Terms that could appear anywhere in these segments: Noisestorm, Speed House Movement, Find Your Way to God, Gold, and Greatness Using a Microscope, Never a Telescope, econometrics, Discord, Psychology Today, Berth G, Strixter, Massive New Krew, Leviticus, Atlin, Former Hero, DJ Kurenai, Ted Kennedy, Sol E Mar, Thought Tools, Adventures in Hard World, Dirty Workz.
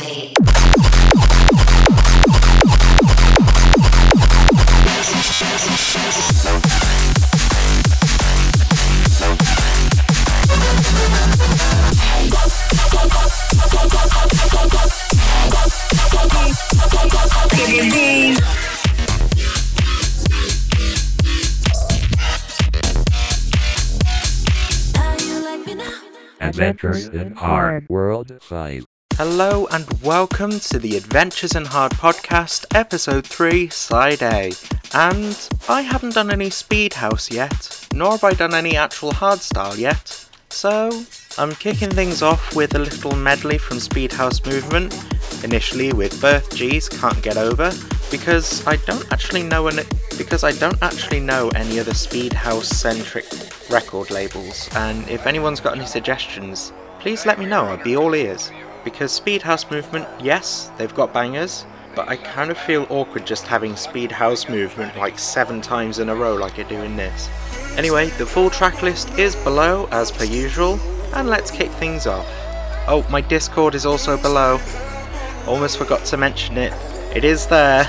Monday. Adventures in Hard World 5. Hello and welcome to the Adventures in Hard podcast, episode 3, side A. And I haven't done any Speed House yet, nor have I done any actual hardstyle yet. So I'm kicking things off with a little medley from Speed House Movement, initially with Berth G's Can't Get Over, because I don't actually know any other Speed House centric record labels, and if anyone's got any suggestions, please let me know, I'd be all ears. Because Speed House Movement, yes, they've got bangers, but I kind of feel awkward just having Speed House Movement like 7 times in a row like I do in this. Anyway, the full track list is below as per usual, and let's kick things off. Oh, my Discord is also below. Almost forgot to mention it. It is there.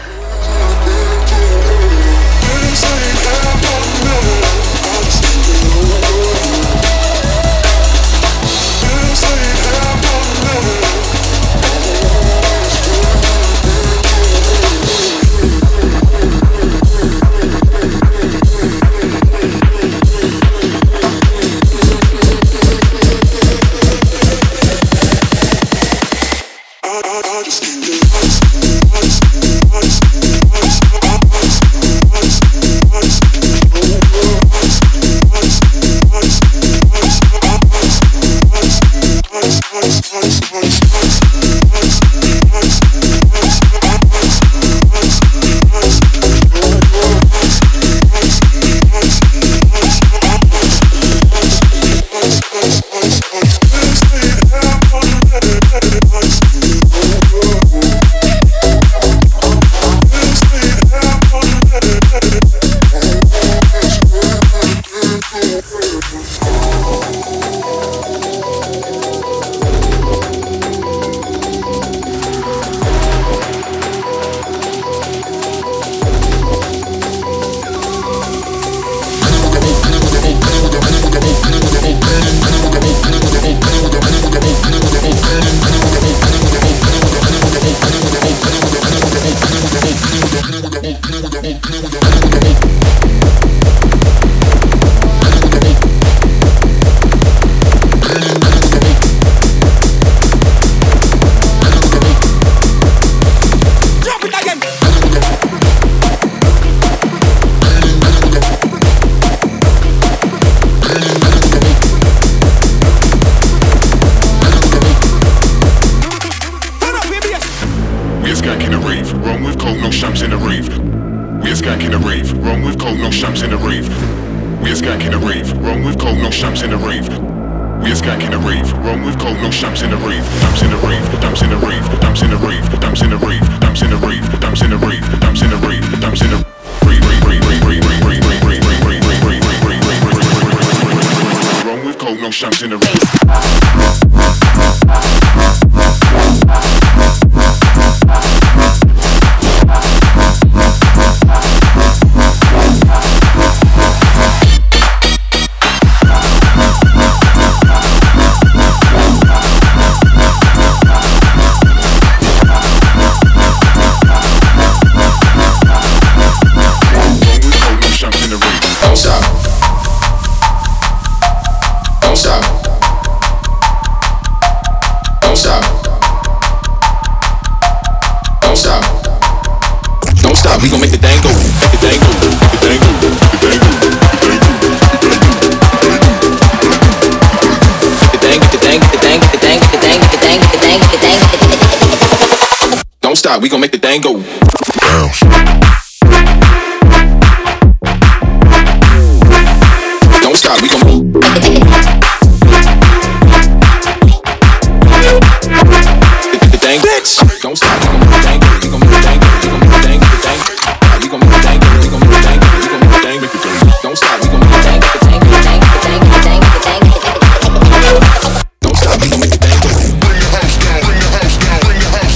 We gon' make the thing go bounce. Don't stop, we gon' make the thing, bitch. Don't stop, we gon' make the thing, we gon' make the thing, we gon' make the thing, we gon' make the thing, make the thing. Don't stop, we gon' make the thing, don't stop, we gon' make the thing. Bring your house down, bring your house down, bring your house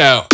out.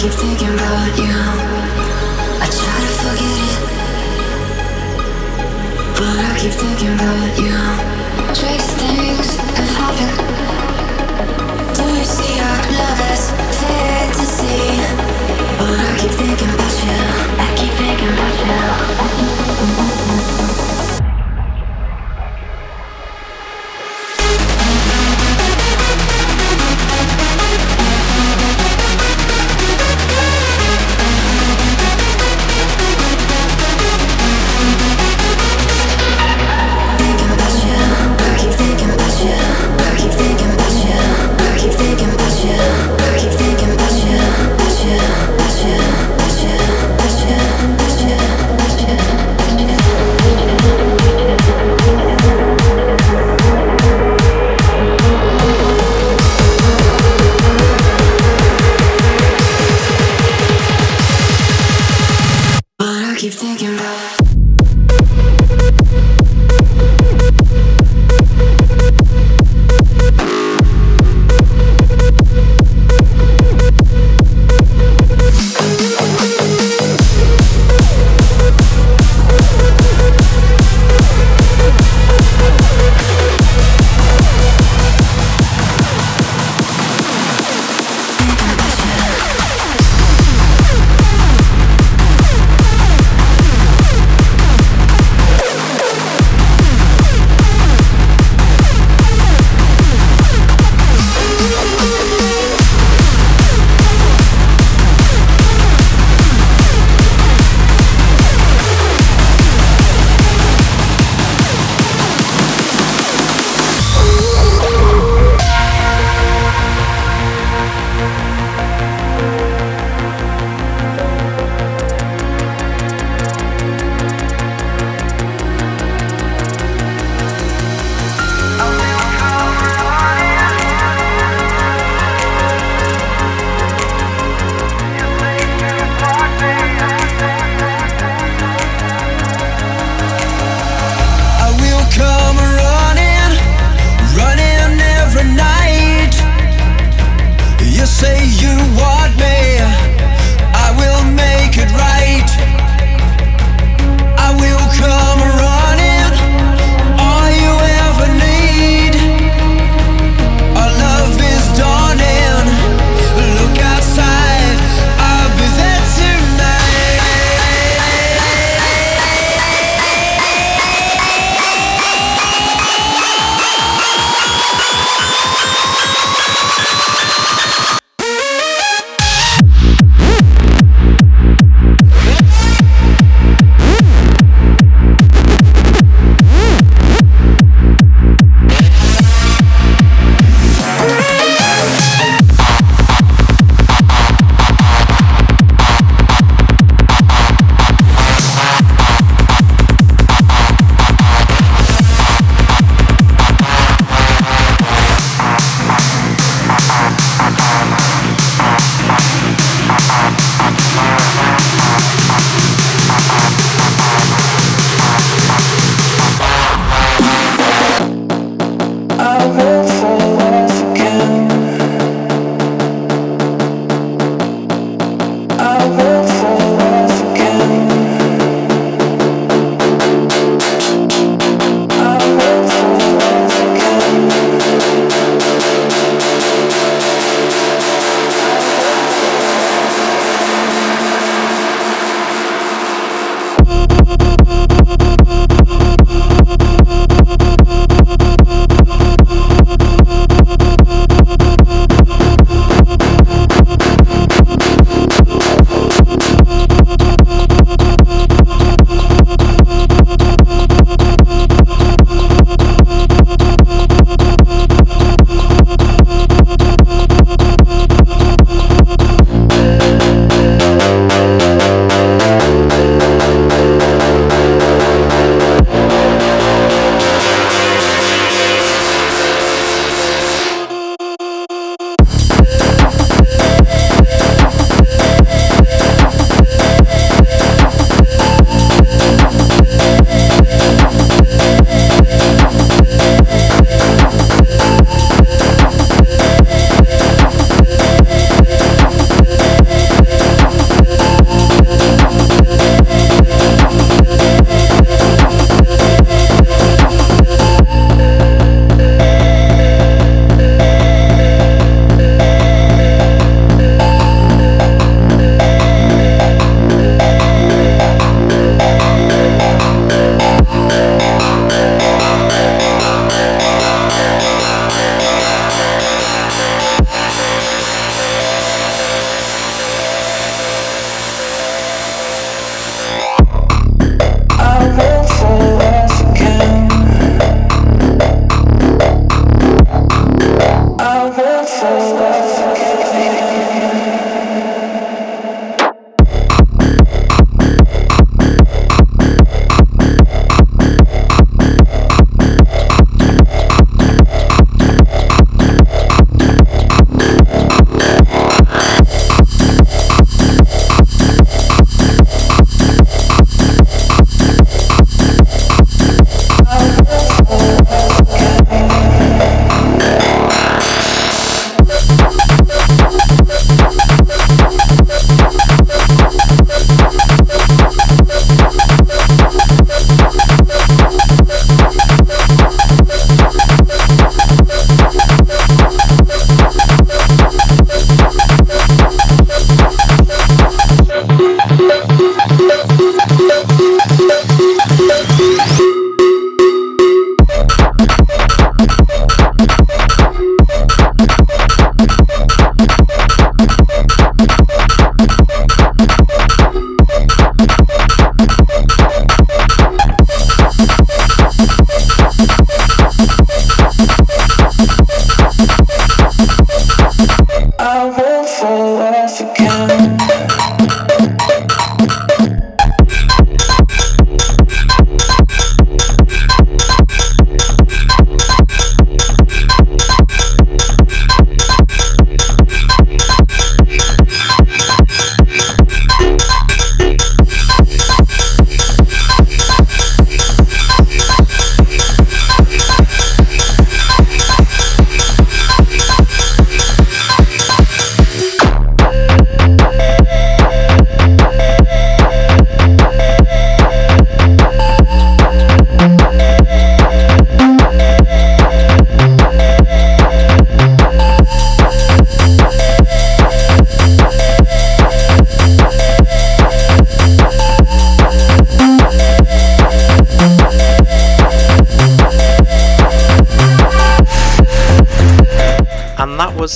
keep thinking about you. I try to forget it, but I keep thinking about you. Strange things have happened. Do you see our love as fantasy? But I keep thinking about you. I keep thinking about you. I keep thinking about you.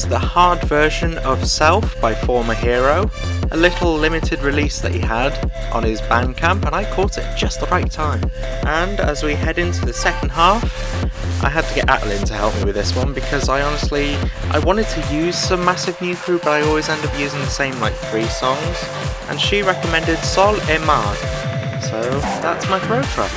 The hard version of Self by Former Hero, a little limited release that he had on his Bandcamp, and I caught it just the right time. And as we head into the second half, I had to get Atlin to help me with this one because I wanted to use some Massive New Krew, but I always end up using the same like three songs, and she recommended Sol E Mar, so that's my throw track.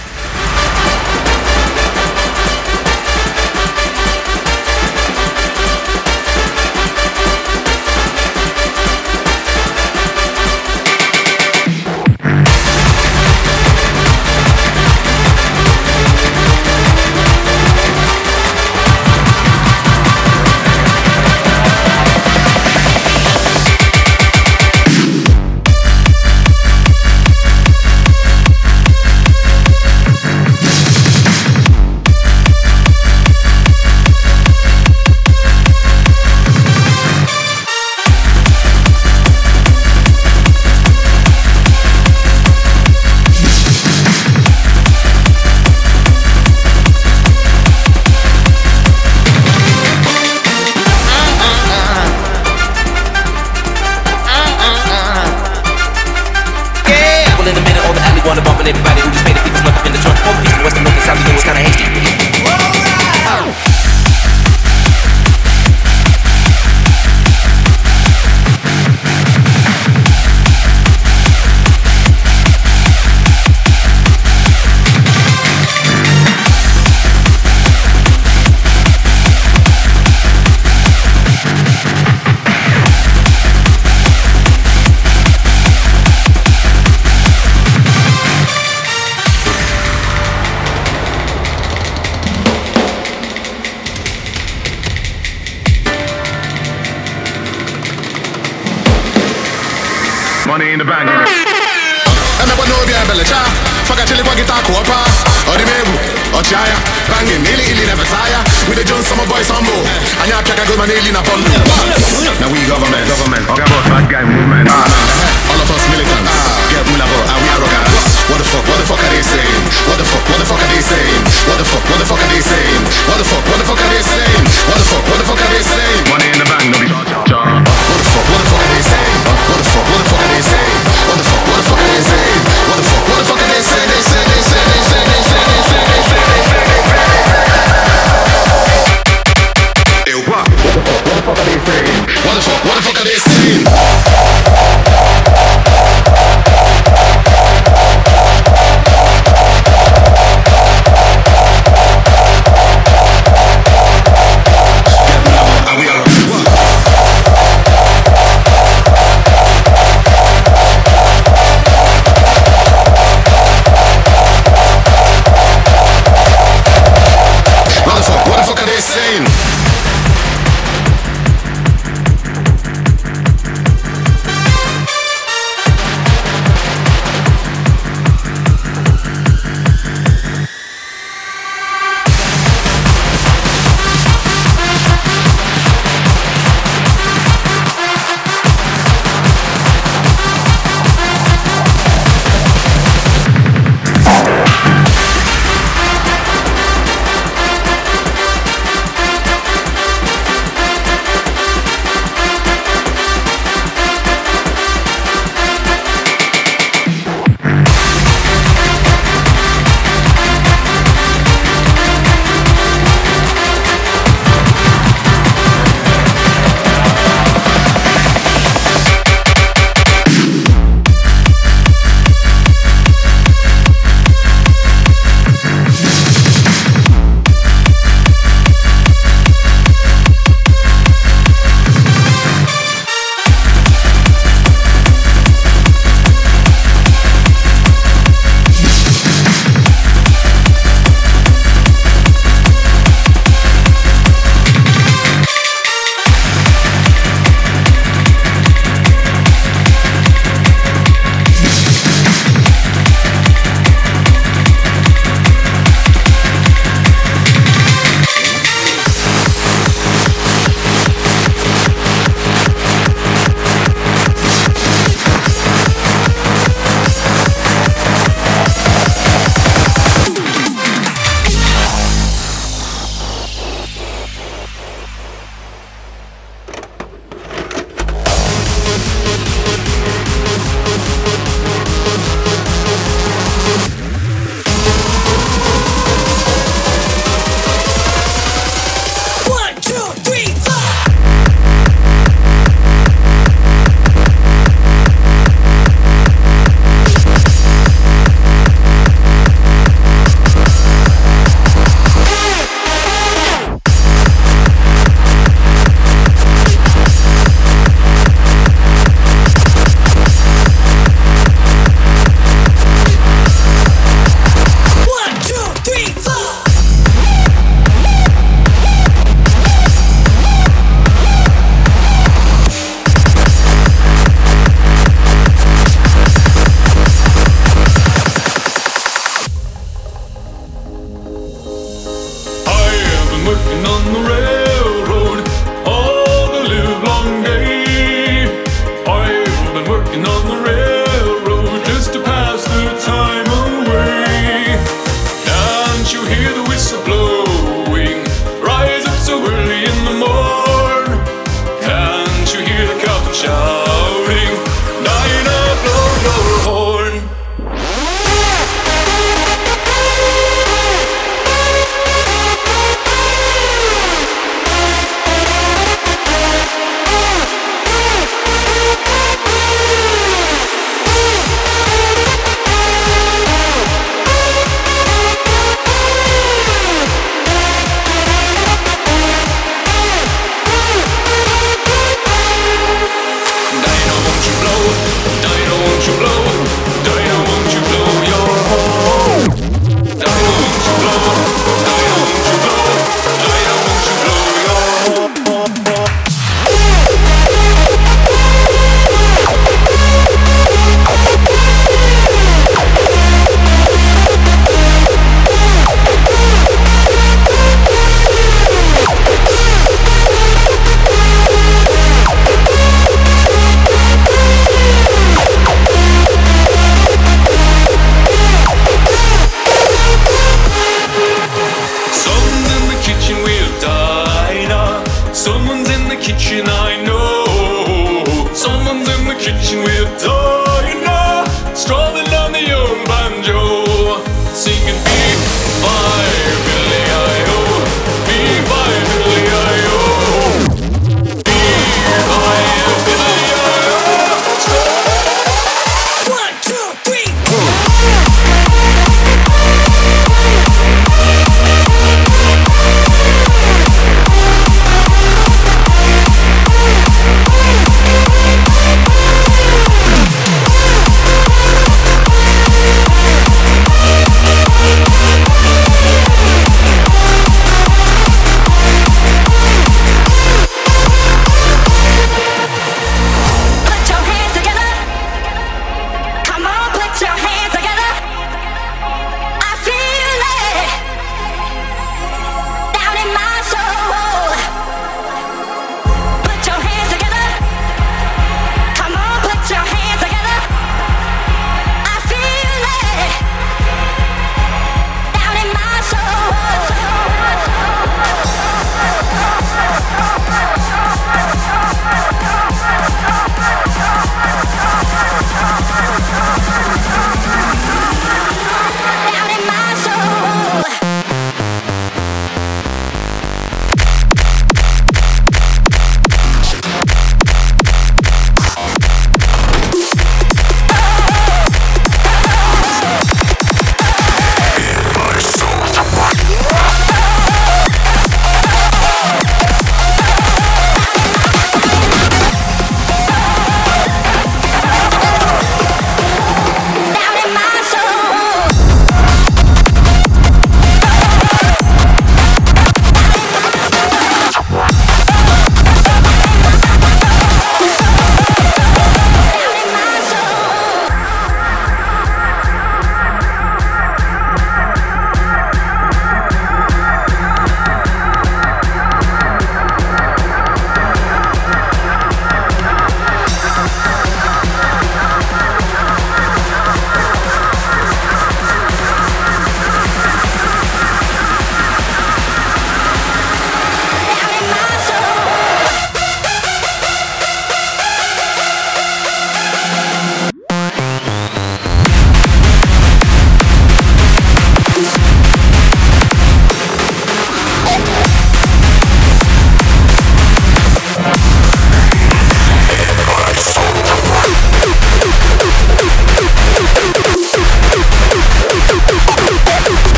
whistle blowing. Rise up so early in the morn. Can't you hear the captain shouting? 9 o'clock, blow your horn.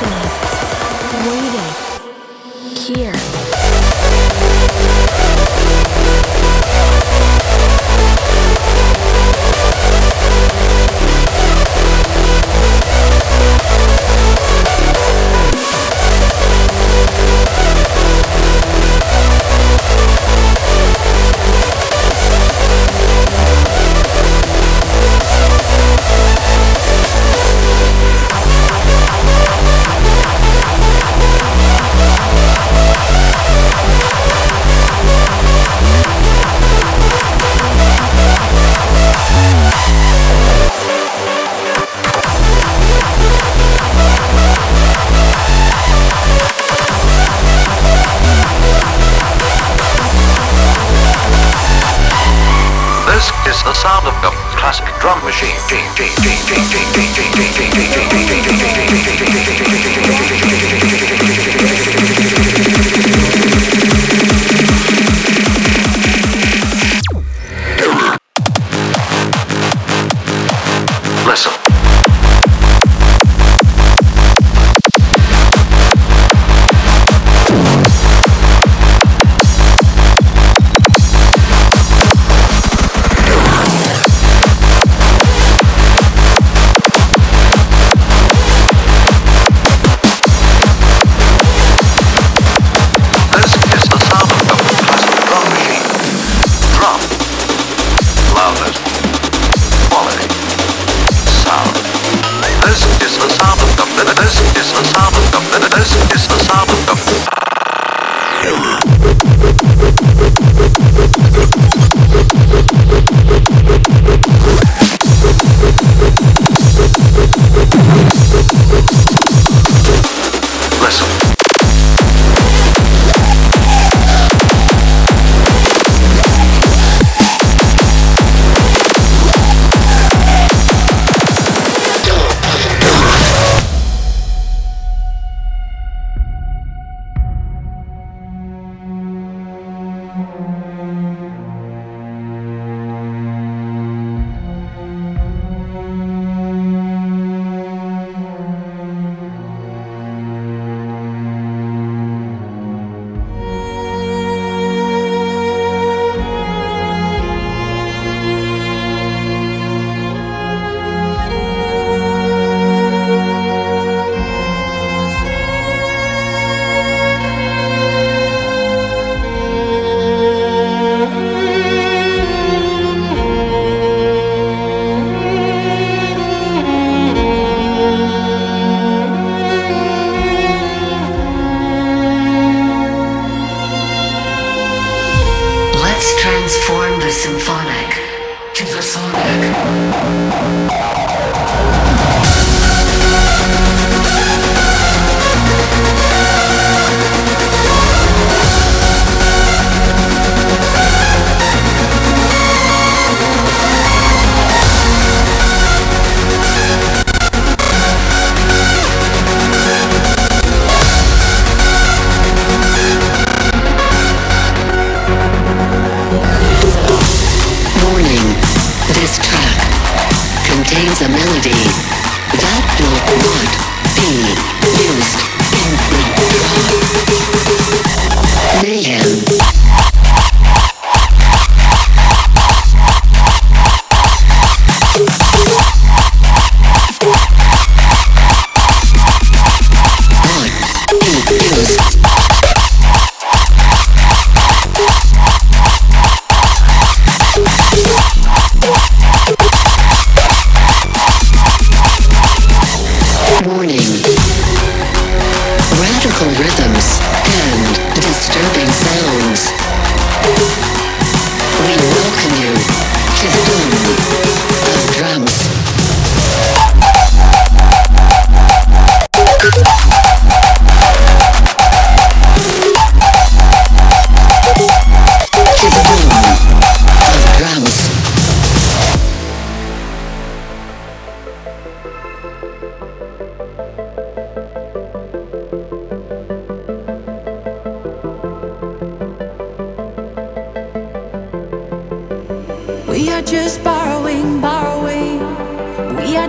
listening, waiting, here. The sound of the classic drum machine. Listen.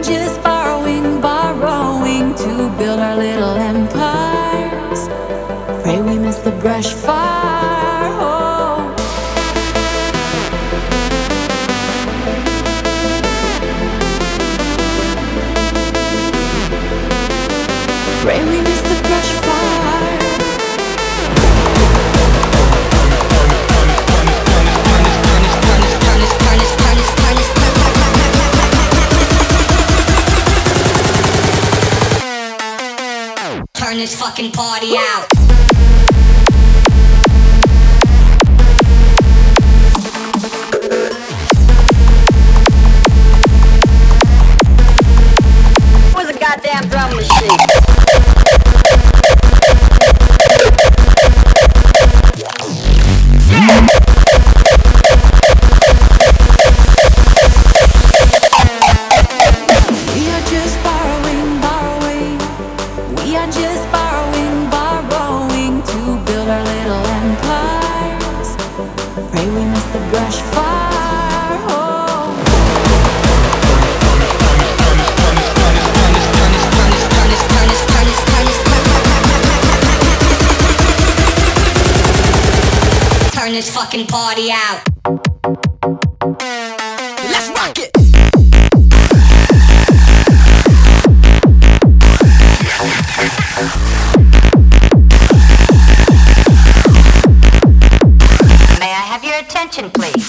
Just borrowing to build our little fresh fire. Oh. Pray we miss the fresh fire. Turn this fucking party out. Party out. Let's rock it. May I have your attention, please?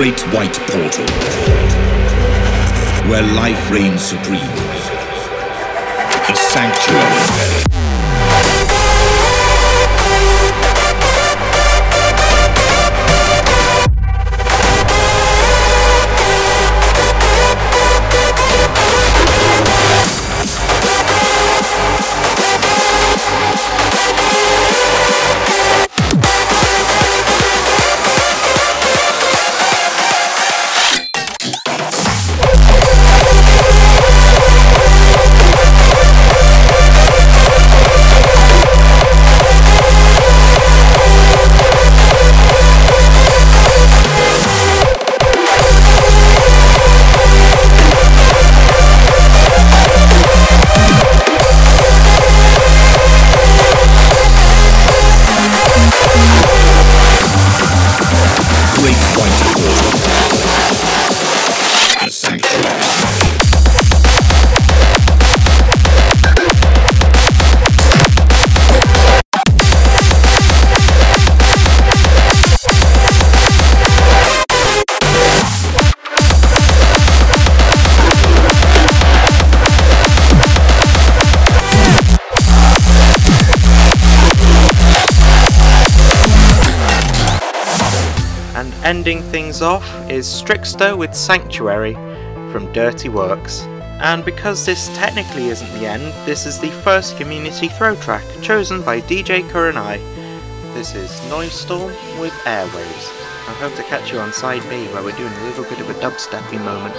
Great White Portal, where life reigns supreme, a sanctuary. Ending things off is Strixter with Sanctuary from Dirty Workz. And because this technically isn't the end, this is the first community throw track chosen by DJ Kurenai. This is Noisestorm with Airwaves. I hope to catch you on side B where we're doing a little bit of a dubstep-y moment.